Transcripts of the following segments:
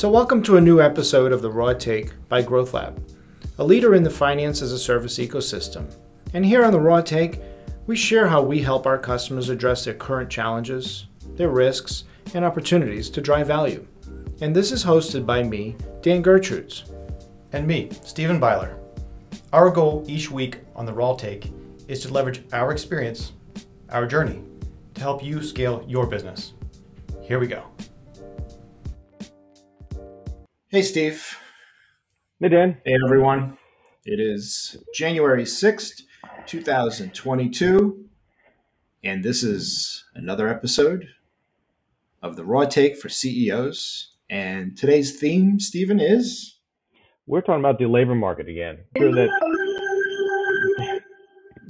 So welcome to a new episode of The Raw Take by Growth Lab, a leader in the finance as a service ecosystem. And here on The Raw Take, we share how we help our customers address their current challenges, their risks, and opportunities to drive value. And this is hosted by me, Dan Gertrudes. And me, Stephen Byler. Our goal each week on The Raw Take is to leverage our experience, our journey, to help you scale your business. Here we go. Hey, Steve. Hey, Dan. Hey, everyone. It is January 6th, 2022, and this is another episode of The Raw Take for CEOs. And today's theme, Stephen, is? We're talking about the labor market again.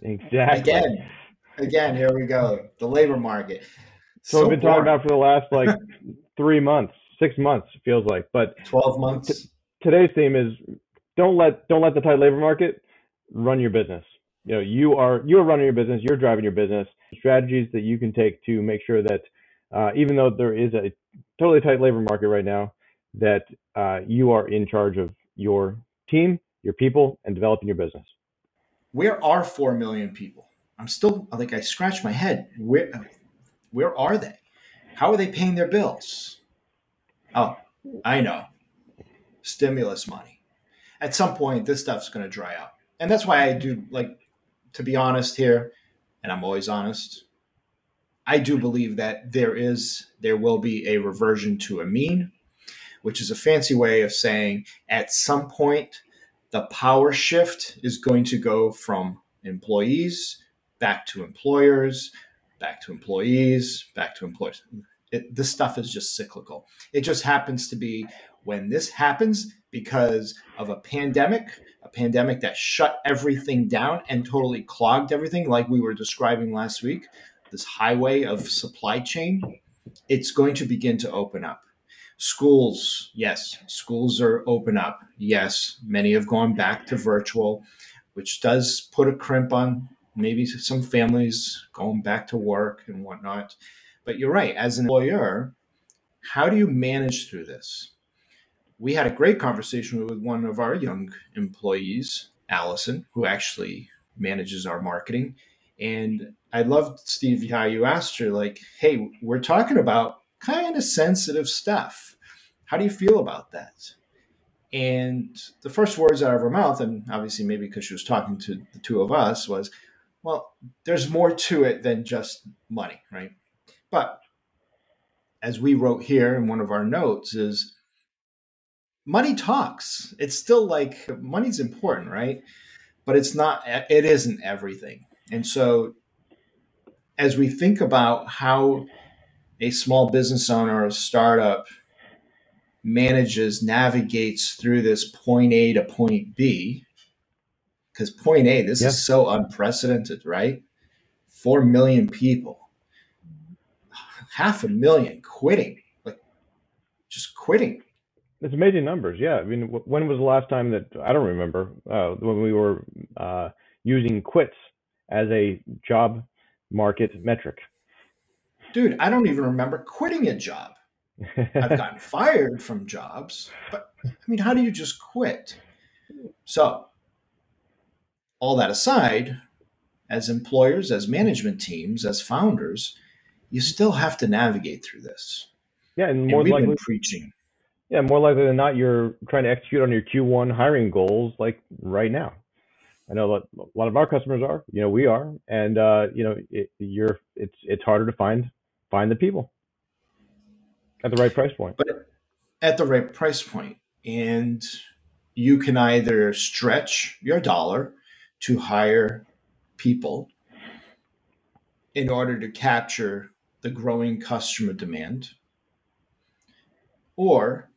Exactly. Again, here we go. The labor market. So we've been talking about for the last like 3 months. 6 months, it feels like, but 12 months. Today's theme is don't let the tight labor market run your business. You know, you're running your business, you're driving your business. Strategies that you can take to make sure that even though there is a totally tight labor market right now, that you are in charge of your team, your people, and developing your business. Where are 4 million people? I scratched my head. Where are they? How are they paying their bills? Oh, I know. Stimulus money. At some point, this stuff's going to dry up. And that's why I do, like, to be honest here, and I'm always honest, I do believe that there will be a reversion to a mean, which is a fancy way of saying at some point, the power shift is going to go from employees back to employers, back to employees, back to employers. This stuff is just cyclical. It just happens to be when this happens because of a pandemic that shut everything down and totally clogged everything, like we were describing last week, this highway of supply chain, it's going to begin to open up. Schools are open up. Yes, many have gone back to virtual, which does put a crimp on maybe some families going back to work and whatnot. But you're right. As an employer, how do you manage through this? We had a great conversation with one of our young employees, Allison, who actually manages our marketing. And I loved, Steve, how you asked her, like, hey, we're talking about kind of sensitive stuff. How do you feel about that? And the first words out of her mouth, and obviously maybe because she was talking to the two of us, was, well, there's more to it than just money, right? But as we wrote here in one of our notes is money talks. It's still like money's important, right? But it isn't everything. And so as we think about how a small business owner or a startup navigates through this point A to point B, because point A, this is so unprecedented, right? 4 million people. 500,000 quitting, just quitting. It's amazing numbers. Yeah. I mean, when was the last time that I don't remember when we were using quits as a job market metric? Dude, I don't even remember quitting a job. I've gotten fired from jobs, but I mean, how do you just quit? So all that aside, as employers, as management teams, as founders, you still have to navigate through this. Yeah, and more likely preaching. Yeah, more likely than not, you're trying to execute on your Q1 hiring goals like right now. I know a lot of our customers are. You know, we are, and it's harder to find the people at the right price point. But at the right price point, and you can either stretch your dollar to hire people in order to capture the growing customer demand, or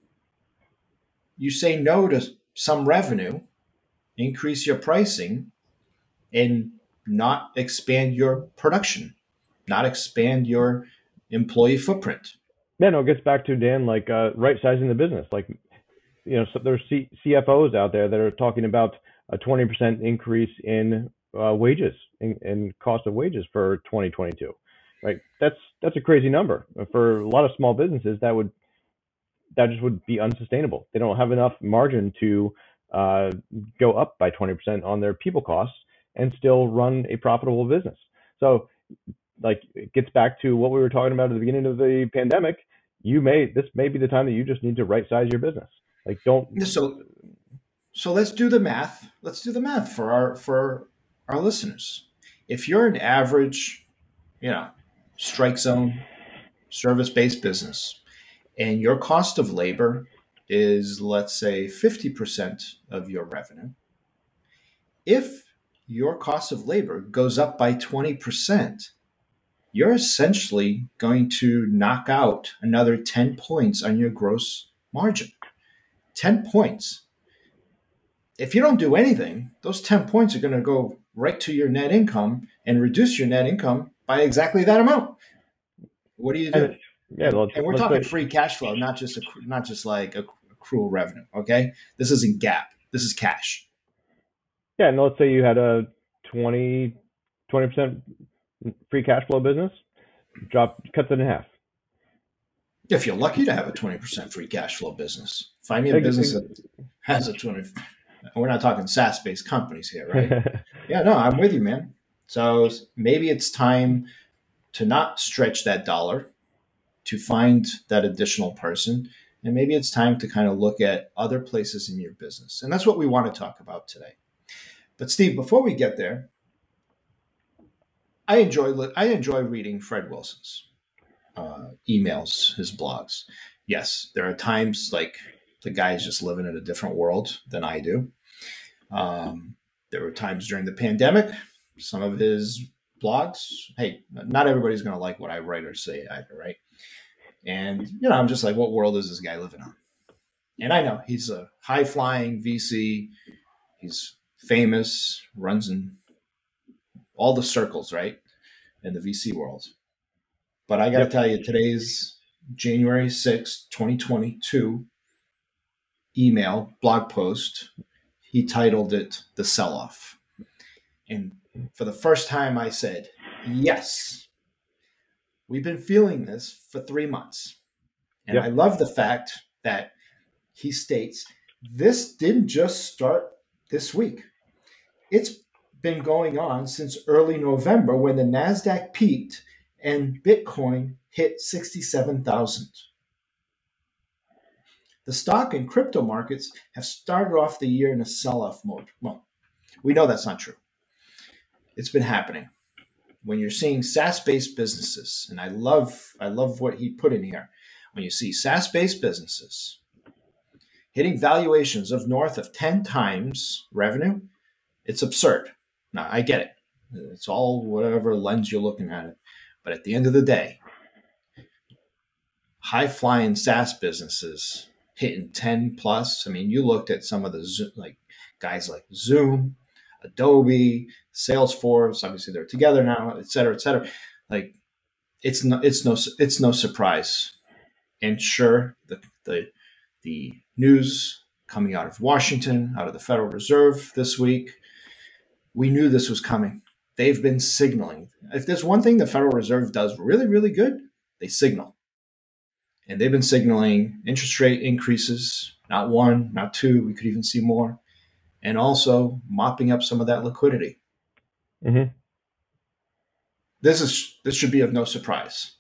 you say no to some revenue, increase your pricing, and not expand your production, not expand your employee footprint. Yeah, no, it gets back to, Dan, like right-sizing the business. Like, you know, so there's CFOs out there that are talking about a 20% increase in wages and cost of wages for 2022, right? That's a crazy number for a lot of small businesses. That would that just would be unsustainable. They don't have enough margin to go up by 20% on their people costs and still run a profitable business. So like, it gets back to what we were talking about at the beginning of the pandemic. This may be the time that you just need to right size your business. Like, don't. So let's do the math. Let's do the math for our listeners. If you're an average, strike zone service-based business, and your cost of labor is, let's say, 50% of your revenue. If your cost of labor goes up by 20%, you're essentially going to knock out another 10 points on your gross margin. 10 points. If you don't do anything, those 10 points are going to go right to your net income and reduce your net income by exactly that amount. What do you do? And we're talking free cash flow, not just like accrual revenue. Okay, this isn't GAAP. This is cash. Yeah, and let's say you had a 20% free cash flow business, cuts it in half. If you're lucky to have a 20% free cash flow business, find me a business that has a 20. We're not talking SaaS-based companies here, right? Yeah, no, I'm with you, man. So maybe it's time to not stretch that dollar, to find that additional person. And maybe it's time to kind of look at other places in your business. And that's what we want to talk about today. But Steve, before we get there, I enjoy reading Fred Wilson's emails, his blogs. Yes, there are times like the guy's just living in a different world than I do. There were times during the pandemic, some of his blogs, hey, not everybody's going to like what I write or say either, right? And, I'm just like, what world is this guy living on? And I know he's a high-flying VC. He's famous, runs in all the circles, right, in the VC world. But I got to tell you, today's January 6th, 2022 email, blog post, he titled it The Sell-Off. And for the first time, I said, yes, we've been feeling this for 3 months. And I love the fact that he states, this didn't just start this week. It's been going on since early November when the NASDAQ peaked and Bitcoin hit 67,000. The stock and crypto markets have started off the year in a sell-off mode. Well, we know that's not true. It's been happening. When you're seeing SaaS-based businesses, and I love what he put in here. When you see SaaS-based businesses hitting valuations of north of 10 times revenue, it's absurd. Now, I get it. It's all whatever lens you're looking at it. But at the end of the day, high-flying SaaS businesses hitting 10 plus. I mean, you looked at some of the Zoom, like guys like Zoom, Adobe, Salesforce, obviously they're together now, et cetera, et cetera. Like it's no surprise. And sure, the news coming out of Washington, out of the Federal Reserve this week, we knew this was coming. They've been signaling. If there's one thing the Federal Reserve does really, really good, they signal. And they've been signaling interest rate increases, not one, not two, we could even see more. And also mopping up some of that liquidity. Mm-hmm. This should be of no surprise.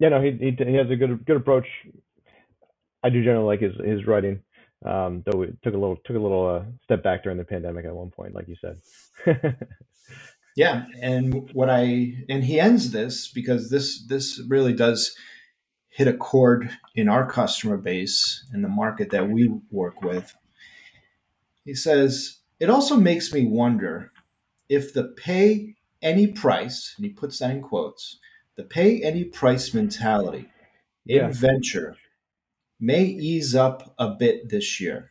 Yeah, no, he has a good approach. I do generally like his writing, though it took a little step back during the pandemic at one point, like you said. Yeah, and he ends this because this really does hit a chord in our customer base and the market that we work with. He says, it also makes me wonder if the pay any price, and he puts that in quotes, the pay any price mentality in venture may ease up a bit this year.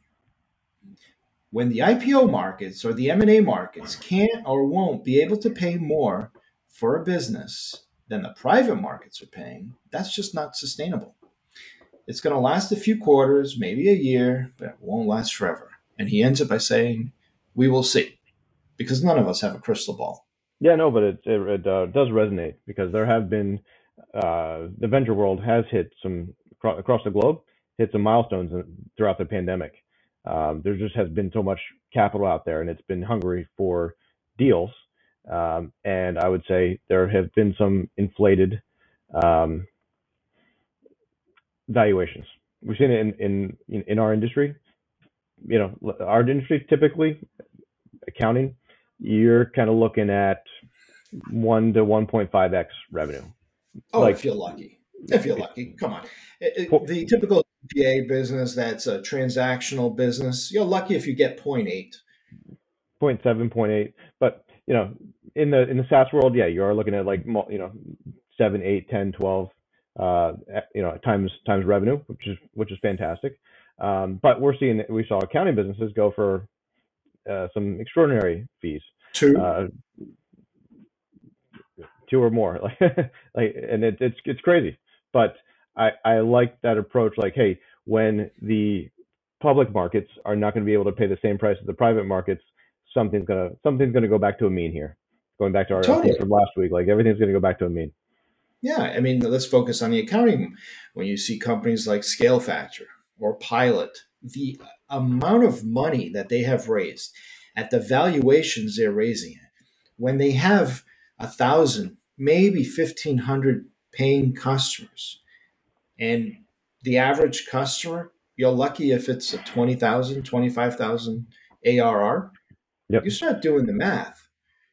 When the IPO markets or the M&A markets can't or won't be able to pay more for a business than the private markets are paying, that's just not sustainable. It's going to last a few quarters, maybe a year, but it won't last forever. And he ends it by saying, we will see, because none of us have a crystal ball. Yeah, no, but it does resonate because there have been the vendor world has hit some, across the globe, hit some milestones throughout the pandemic. There just has been so much capital out there, and it's been hungry for deals. And I would say there have been some inflated valuations. We've seen it in our industry. You know, our industry typically, accounting, you're kind of looking at 1 to 1.5x revenue. Oh, like, I feel lucky. I feel lucky. Come on, the typical CPA business that's a transactional business, you're lucky if you get 0.8, 0.7, 0.8. But you know, in the SaaS world, yeah, you are looking at, like, you know, 7, 8, 10, 12, you know, times revenue, which is fantastic. But we saw accounting businesses go for some extraordinary fees. 2 or more, like, and it's crazy. But I like that approach. Like, hey, when the public markets are not going to be able to pay the same price as the private markets, something's gonna go back to a mean here. Going back to our totally from last week, like, everything's gonna go back to a mean. Yeah, I mean, let's focus on the accounting. When you see companies like ScaleFactor or Pilot, the amount of money that they have raised at the valuations they're raising it, when they have 1,000, maybe 1,500 paying customers. And the average customer, you're lucky if it's a 20,000, 25,000 ARR. Yep. You start doing the math.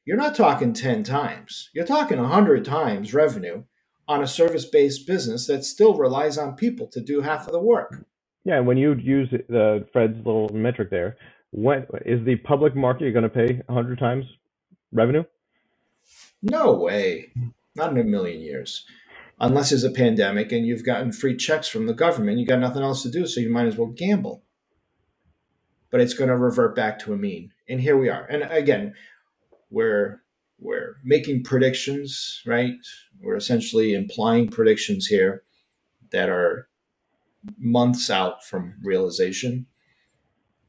You're not talking 10 times. You're talking 100 times revenue on a service-based business that still relies on people to do half of the work. Yeah, and when you use Fred's little metric there, when is the public market going to pay 100 times revenue? No way. Not in a million years. Unless there's a pandemic and you've gotten free checks from the government, you got nothing else to do, so you might as well gamble. But it's going to revert back to a mean. And here we are. And again, we're making predictions, right? We're essentially implying predictions here that are months out from realization.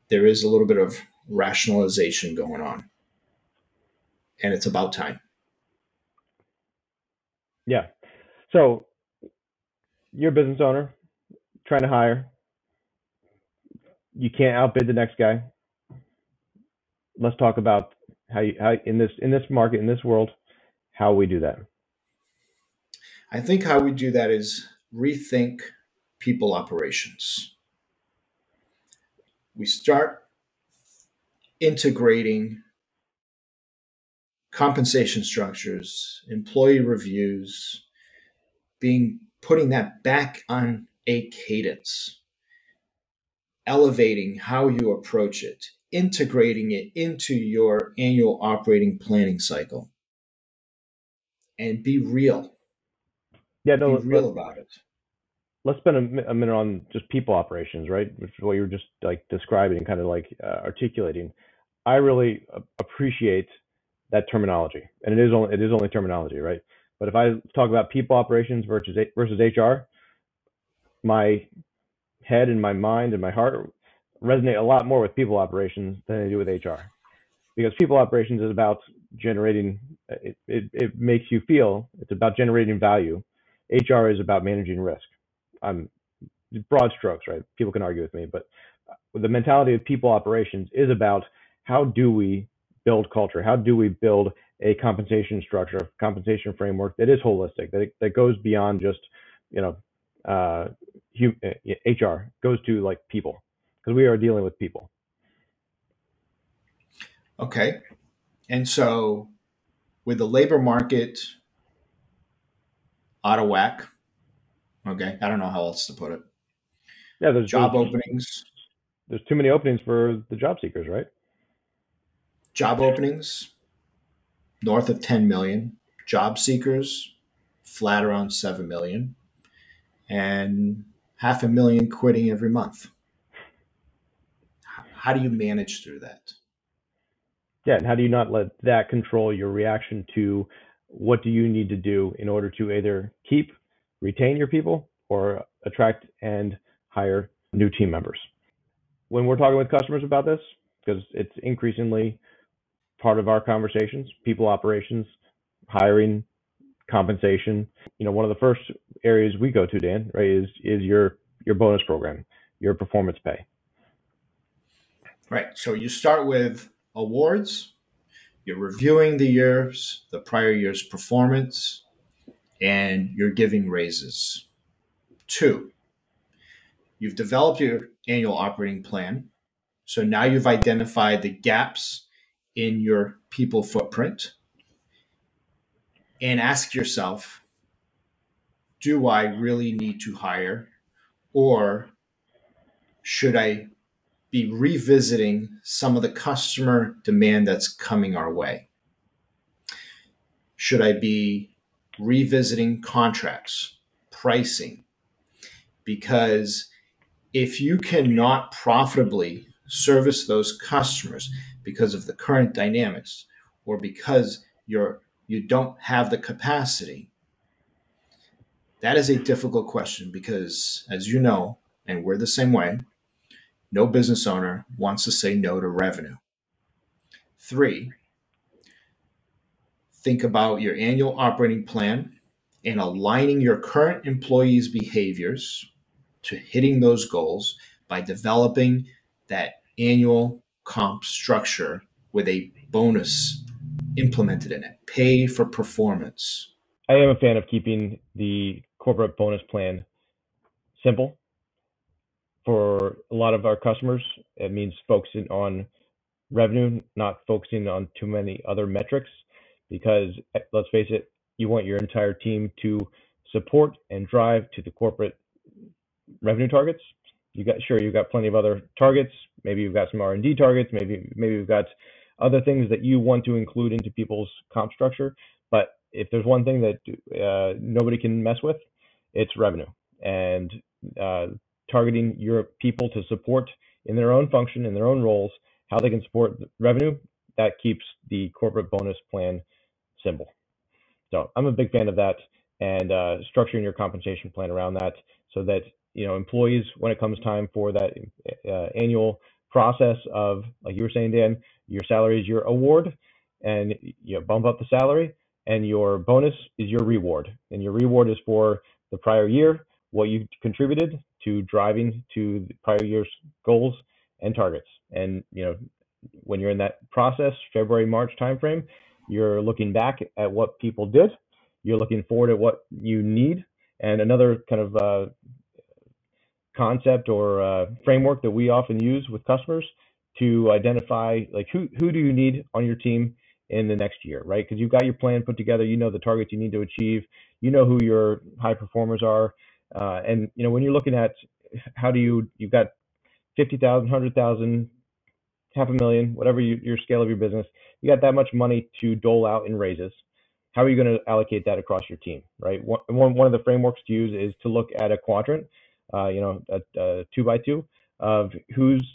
There is a little bit of rationalization going on. And it's about time. Yeah. So you're a business owner trying to hire. You can't outbid the next guy. Let's talk about how in this market, in this world, how we do that. I think how we do that is rethink people operations. We start integrating compensation structures, employee reviews, putting that back on a cadence, elevating how you approach it, integrating it into your annual operating planning cycle, and be real. Yeah, no, be real about it. Let's spend a minute on just people operations, right? Which is what you were just like describing and kind of like articulating. I really appreciate that terminology, and it is only terminology, right? But if I talk about people operations versus HR, my head and my mind and my heart resonate a lot more with people operations than they do with HR, because people operations is about generating. It makes you feel it's about generating value. HR is about managing risk. I'm broad strokes, right? People can argue with me, but the mentality of people operations is about how do we build culture? How do we build a compensation structure, compensation framework that is holistic, that goes beyond just, you know, HR, goes to like people, because we are dealing with people. Okay. And so with the labor market out of whack, okay, I don't know how else to put it. Yeah, there's job openings. There's too many openings for the job seekers, right? Job openings, north of 10 million. Job seekers, flat around 7 million. And 500,000 quitting every month. How do you manage through that? Yeah, and how do you not let that control your reaction to what do you need to do in order to either keep, retain your people, or attract and hire new team members? When we're talking with customers about this, because it's increasingly part of our conversations, people operations, hiring, compensation, one of the first areas we go to, Dan, right, is your bonus program, your performance pay. Right. So you start with awards. You're reviewing the prior year's performance, and you're giving raises. 2, you've developed your annual operating plan. So now you've identified the gaps in your people footprint and ask yourself, do I really need to hire, or should I be revisiting some of the customer demand that's coming our way? Should I be revisiting contracts, pricing? Because if you cannot profitably service those customers because of the current dynamics, or because you don't have the capacity, that is a difficult question, because as you know, and we're the same way, no business owner wants to say no to revenue. 3, think about your annual operating plan and aligning your current employees' behaviors to hitting those goals by developing that annual comp structure with a bonus implemented in it, pay for performance. I am a fan of keeping the corporate bonus plan simple. For a lot of our customers, it means focusing on revenue, not focusing on too many other metrics, because let's face it, you want your entire team to support and drive to the corporate revenue targets. You've got plenty of other targets. Maybe you've got some R&D targets. Maybe you've got other things that you want to include into people's comp structure. But if there's one thing that nobody can mess with, it's revenue. And targeting your people to support in their own function, in their own roles, how they can support revenue, that keeps the corporate bonus plan simple. So I'm a big fan of that, and structuring your compensation plan around that, so that employees, when it comes time for that annual process of, like you were saying, Dan, your salary is your award, and bump up the salary, and your bonus is your reward. And your reward is for the prior year, what you contributed to driving to the prior year's goals and targets. And when you're in that process, February, March timeframe, you're looking back at what people did. You're looking forward at what you need. And another kind of concept or framework that we often use with customers to identify, like, who do you need on your team in the next year, right? Because you've got your plan put together, the targets you need to achieve, who your high performers are. And, when you're looking at how do you've got 50,000, 100,000, half a million, whatever your scale of your business, you got that much money to dole out in raises. How are you going to allocate that across your team, right? One of the frameworks to use is to look at a quadrant, a 2x2 of who's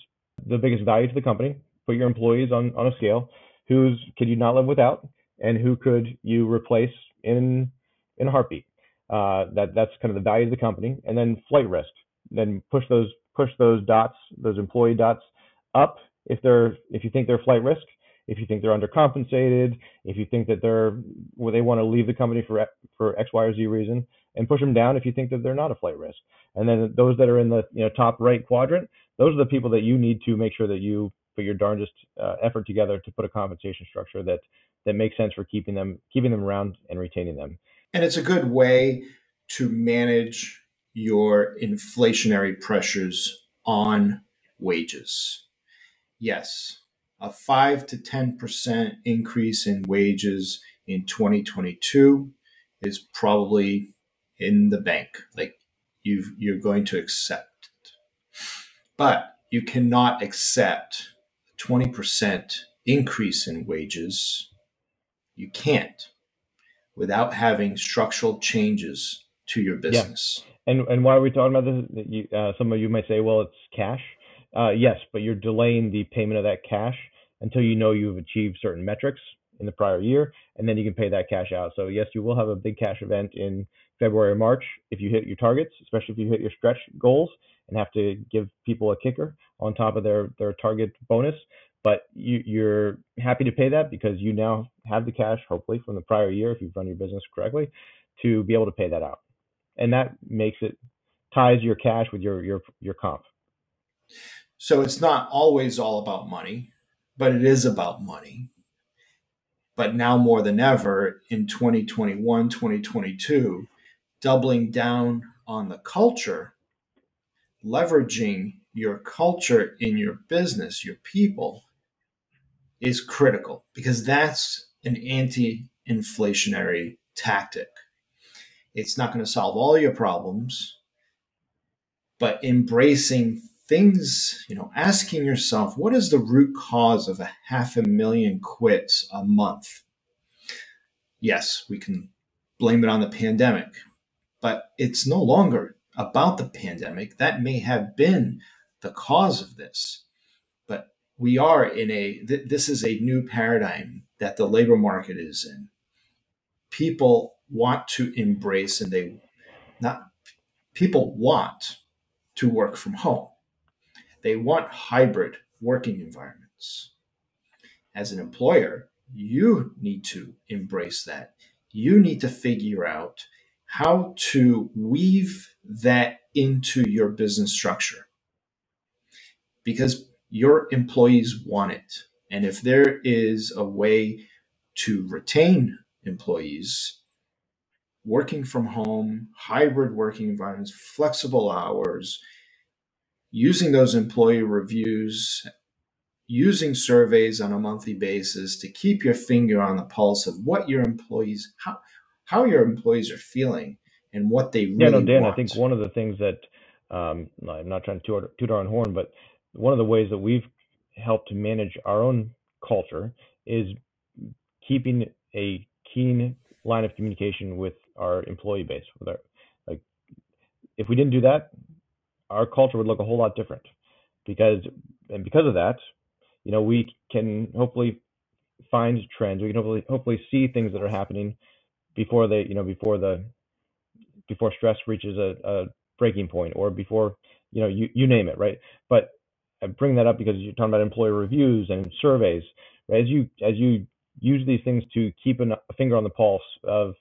the biggest value to the company. Put your employees on a scale. Who's could you not live without, and who could you replace in a heartbeat? That's kind of the value of the company, and then flight risk. Then push those dots, those employee dots, up if you think they're flight risk, if you think they're undercompensated, if you think that they want to leave the company for X, Y, or Z reason, and push them down if you think that they're not a flight risk. And then those that are in the top right quadrant, those are the people that you need to make sure that you put your darndest effort together to put a compensation structure that makes sense for keeping them around and retaining them. And it's a good way to manage your inflationary pressures on wages. Yes, a 5 to 10% increase in wages in 2022 is probably in the bank. Like you're going to accept it. But you cannot accept a 20% increase in wages. You can't, without having structural changes to your business. Yeah. And why are we talking about this? Some of you might say, well, it's cash. Yes, but you're delaying the payment of that cash until you've achieved certain metrics in the prior year, and then you can pay that cash out. So yes, you will have a big cash event in February or March if you hit your targets, especially if you hit your stretch goals and have to give people a kicker on top of their target bonus. But you're happy to pay that because you now have the cash, hopefully, from the prior year if you've run your business correctly, to be able to pay that out. And that makes it, ties your cash with your comp. So it's not always all about money, but it is about money. But now more than ever in 2021, 2022, doubling down on the culture, leveraging your culture in your business, your people, is critical because that's an anti-inflationary tactic. It's not going to solve all your problems, but embracing things, you know, asking yourself, what is the root cause of 500,000 quits a month? Yes, we can blame it on the pandemic, but it's no longer about the pandemic. That may have been the cause of this, but we are in this is a new paradigm that the labor market is in. People want to embrace and people want to work from home. They want hybrid working environments. As an employer, you need to embrace that. You need to figure out how to weave that into your business structure because your employees want it. And if there is a way to retain employees, working from home, hybrid working environments, flexible hours, using those employee reviews, using surveys on a monthly basis to keep your finger on the pulse of what your employees, how your employees are feeling and what they really Dan, want. I think one of the things that, I'm not trying to toot our own horn, but one of the ways that we've helped manage our own culture is keeping a keen line of communication with our employee base. If we didn't do that, our culture would look a whole lot different because of that, you know, we can hopefully find trends. We can hopefully see things that are happening before stress reaches a breaking point or before, you name it. Right. But I bring that up because you're talking about employee reviews and surveys, right? As you use these things to keep a finger on the pulse of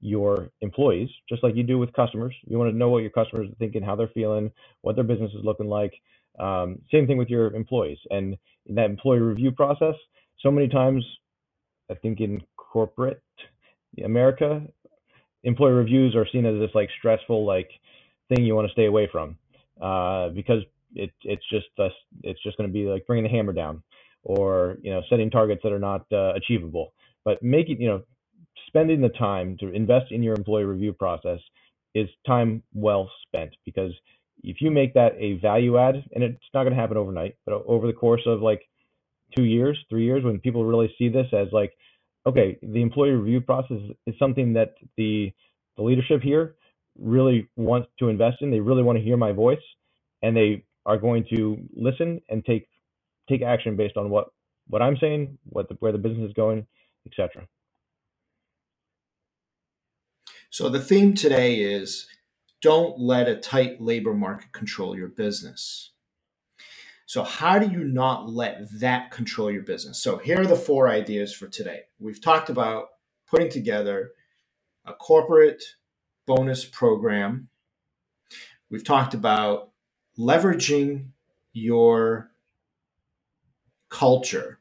your employees, just like you do with customers. You want to know what your customers are thinking, how they're feeling, what their business is looking like. Same thing with your employees. And in that employee review process, so many times, I think in corporate America, employee reviews are seen as this stressful thing you want to stay away from because it's just going to be bringing the hammer down or setting targets that are not achievable. But making spending the time to invest in your employee review process is time well spent, because if you make that a value add, and it's not going to happen overnight, but over the course of 2 years, 3 years, when people really see this as okay, the employee review process is something that the leadership here really wants to invest in. They really want to hear my voice, and they are going to listen and take action based on what I'm saying, where the business is going, et cetera. So the theme today is don't let a tight labor market control your business. So how do you not let that control your business? So here are the 4 ideas for today. We've talked about putting together a corporate bonus program. We've talked about leveraging your culture.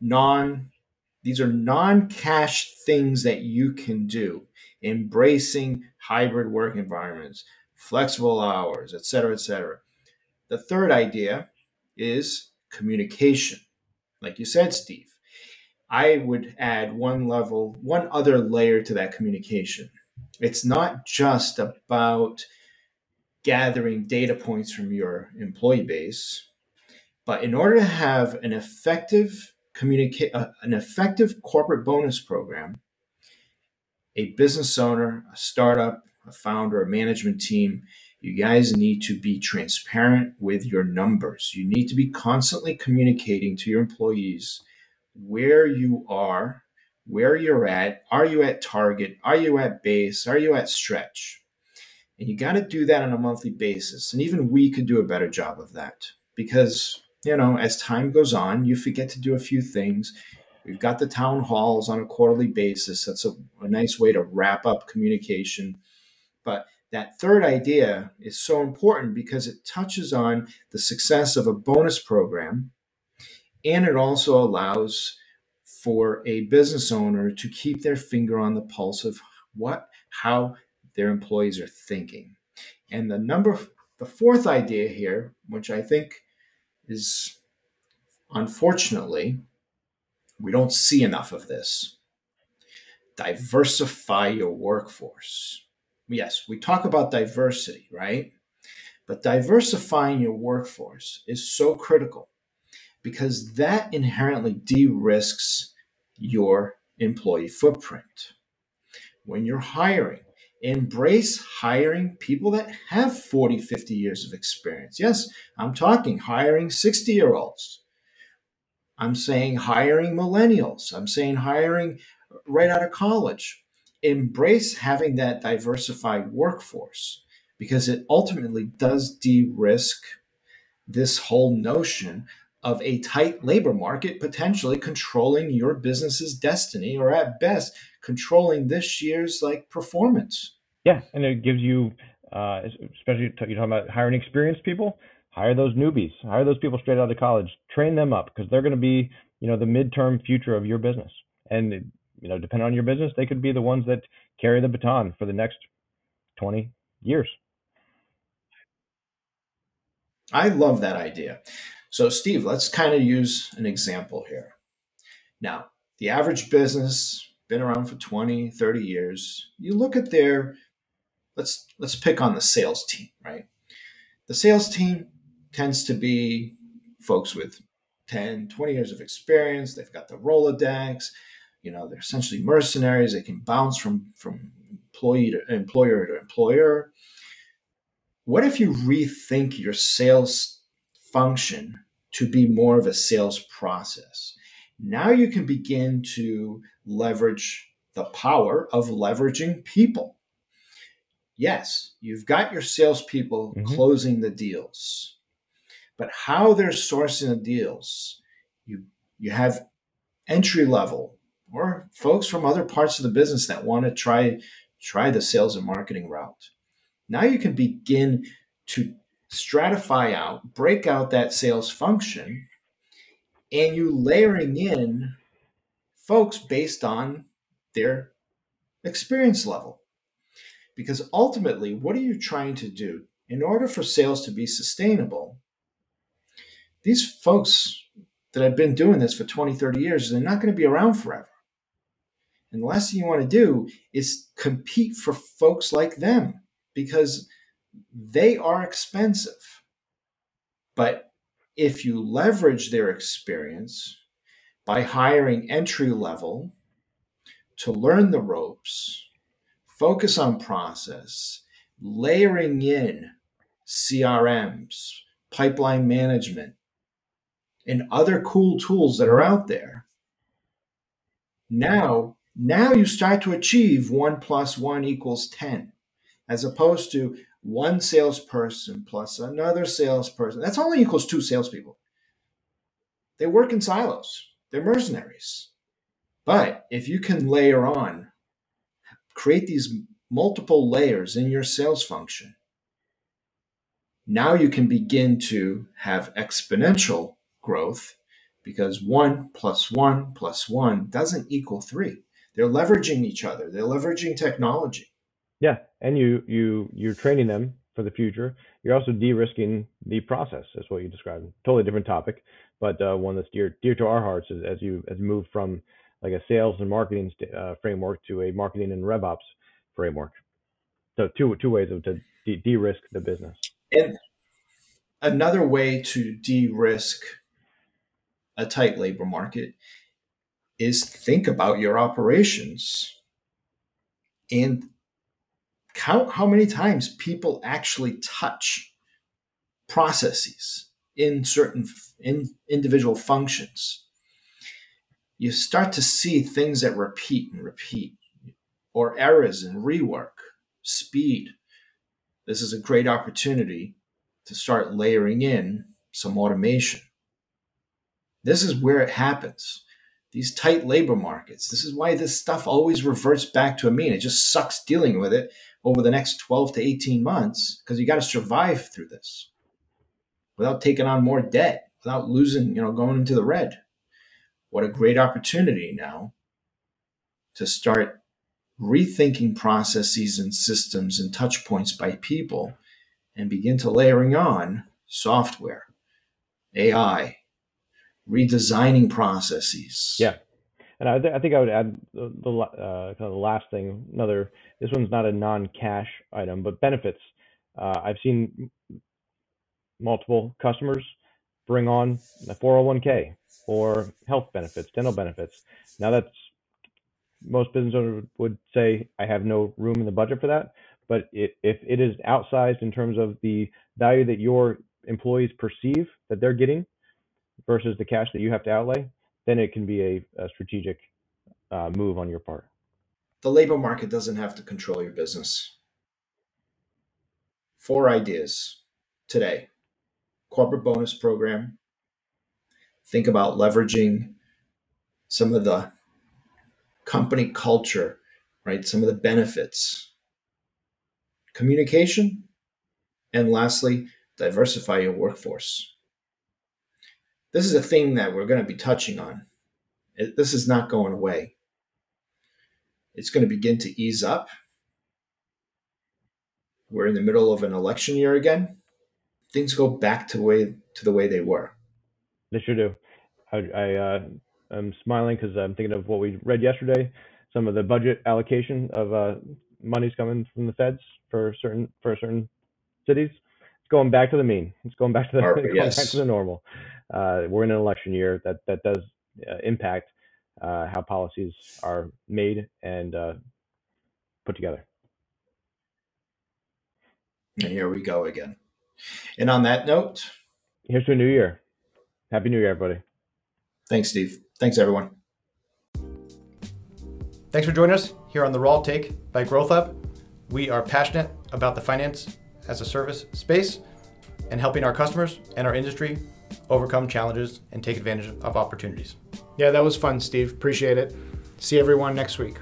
These are non-cash things that you can do, embracing hybrid work environments, flexible hours, et cetera, et cetera. The 3rd idea is communication. Like you said, Steve, I would add one other layer to that communication. It's not just about gathering data points from your employee base, but in order to have an effective corporate bonus program, a business owner, a startup, a founder, a management team, you guys need to be transparent with your numbers. You need to be constantly communicating to your employees where you are, where you're at. Are you at target? Are you at base? Are you at stretch? And you got to do that on a monthly basis. And even we could do a better job of that because as time goes on, you forget to do a few things. We've got the town halls on a quarterly basis. That's a nice way to wrap up communication. But that third idea is so important because it touches on the success of a bonus program, and it also allows for a business owner to keep their finger on the pulse of how their employees are thinking. And the fourth idea here, which I think is, unfortunately, we don't see enough of this. Diversify your workforce. Yes, we talk about diversity, right? But diversifying your workforce is so critical because that inherently de-risks your employee footprint. When you're hiring, embrace hiring people that have 40, 50 years of experience. Yes, I'm talking hiring 60-year-olds. I'm saying hiring millennials. I'm saying hiring right out of college. Embrace having that diversified workforce because it ultimately does de-risk this whole notion of a tight labor market potentially controlling your business's destiny, or at best controlling this year's performance. Yeah, and it gives you, especially you're talking about hiring experienced people, hire those newbies, hire those people straight out of college, train them up because they're going to be, the midterm future of your business. And depending on your business, they could be the ones that carry the baton for the next 20 years. I love that idea. So, Steve, let's kind of use an example here. Now, the average business, been around for 20, 30 years. You look at their, let's pick on the sales team, right? The sales team tends to be folks with 10, 20 years of experience. They've got the Rolodex. They're essentially mercenaries. They can bounce from employee to employer to employer. What if you rethink your sales function to be more of a sales process? Now you can begin to leverage the power of leveraging people. Yes, you've got your salespeople closing the deals, but how they're sourcing the deals, you have entry level or folks from other parts of the business that want to try the sales and marketing route. Now you can begin to break out that sales function, and you layering in folks based on their experience level. Because ultimately, what are you trying to do? In order for sales to be sustainable, these folks that have been doing this for 20, 30 years, they're not going to be around forever. And the last thing you want to do is compete for folks like them because they are expensive. But if you leverage their experience by hiring entry level to learn the ropes, focus on process, layering in CRMs, pipeline management, and other cool tools that are out there, now you start to achieve 1 + 1 = 10, as opposed to one salesperson plus another salesperson. That's only equals 2 salespeople. They work in silos. They're mercenaries. But if you can layer on, create these multiple layers in your sales function, now you can begin to have exponential growth because 1 + 1 + 1 doesn't equal 3. They're leveraging each other. They're leveraging technology. Yeah, and you're training them for the future. You're also de-risking the process. That's what you described. Totally different topic, but one that's dear to our hearts as you move from like a sales and marketing framework to a marketing and RevOps framework. So two ways to de-risk the business. And another way to de-risk a tight labor market is think about your operations and count how many times people actually touch processes in certain in individual functions. You start to see things that repeat or errors and rework, speed. This is a great opportunity to start layering in some automation. This is where it happens. these tight labor markets. This is why this stuff always reverts back to a mean. It just sucks dealing with it over the next 12 to 18 months because you got to survive through this without taking on more debt, without losing, going into the red. What a great opportunity now to start rethinking processes and systems and touch points by people and begin to layering on software, AI, redesigning processes. Yeah. And I think I would add the last thing, this one's not a non-cash item, but benefits. I've seen multiple customers bring on the 401k or health benefits, dental benefits. Now that's, most business owners would say, I have no room in the budget for that. But if it is outsized in terms of the value that your employees perceive that they're getting versus the cash that you have to outlay, then it can be a strategic move on your part. The labor market doesn't have to control your business. 4 ideas today. Corporate bonus program. Think about leveraging some of the company culture, right? Some of the benefits. Communication. And lastly, diversify your workforce. This is a thing that we're going to be touching on. This is not going away. It's going to begin to ease up. We're in the middle of an election year again. Things go back to the way they were. They sure do. I'm smiling because I'm thinking of what we read yesterday, some of the budget allocation of money's coming from the feds for certain cities. It's going back to the mean. It's going back to the, back to the normal. We're in an election year that does impact how policies are made and put together. And here we go again. And on that note, here's to a new year. Happy New Year, everybody. Thanks, Steve. Thanks, everyone. Thanks for joining us here on The Raw Take by Growth Lab. We are passionate about the finance as a service space and helping our customers and our industry overcome challenges and take advantage of opportunities. Yeah, that was fun, Steve. Appreciate it. See everyone next week.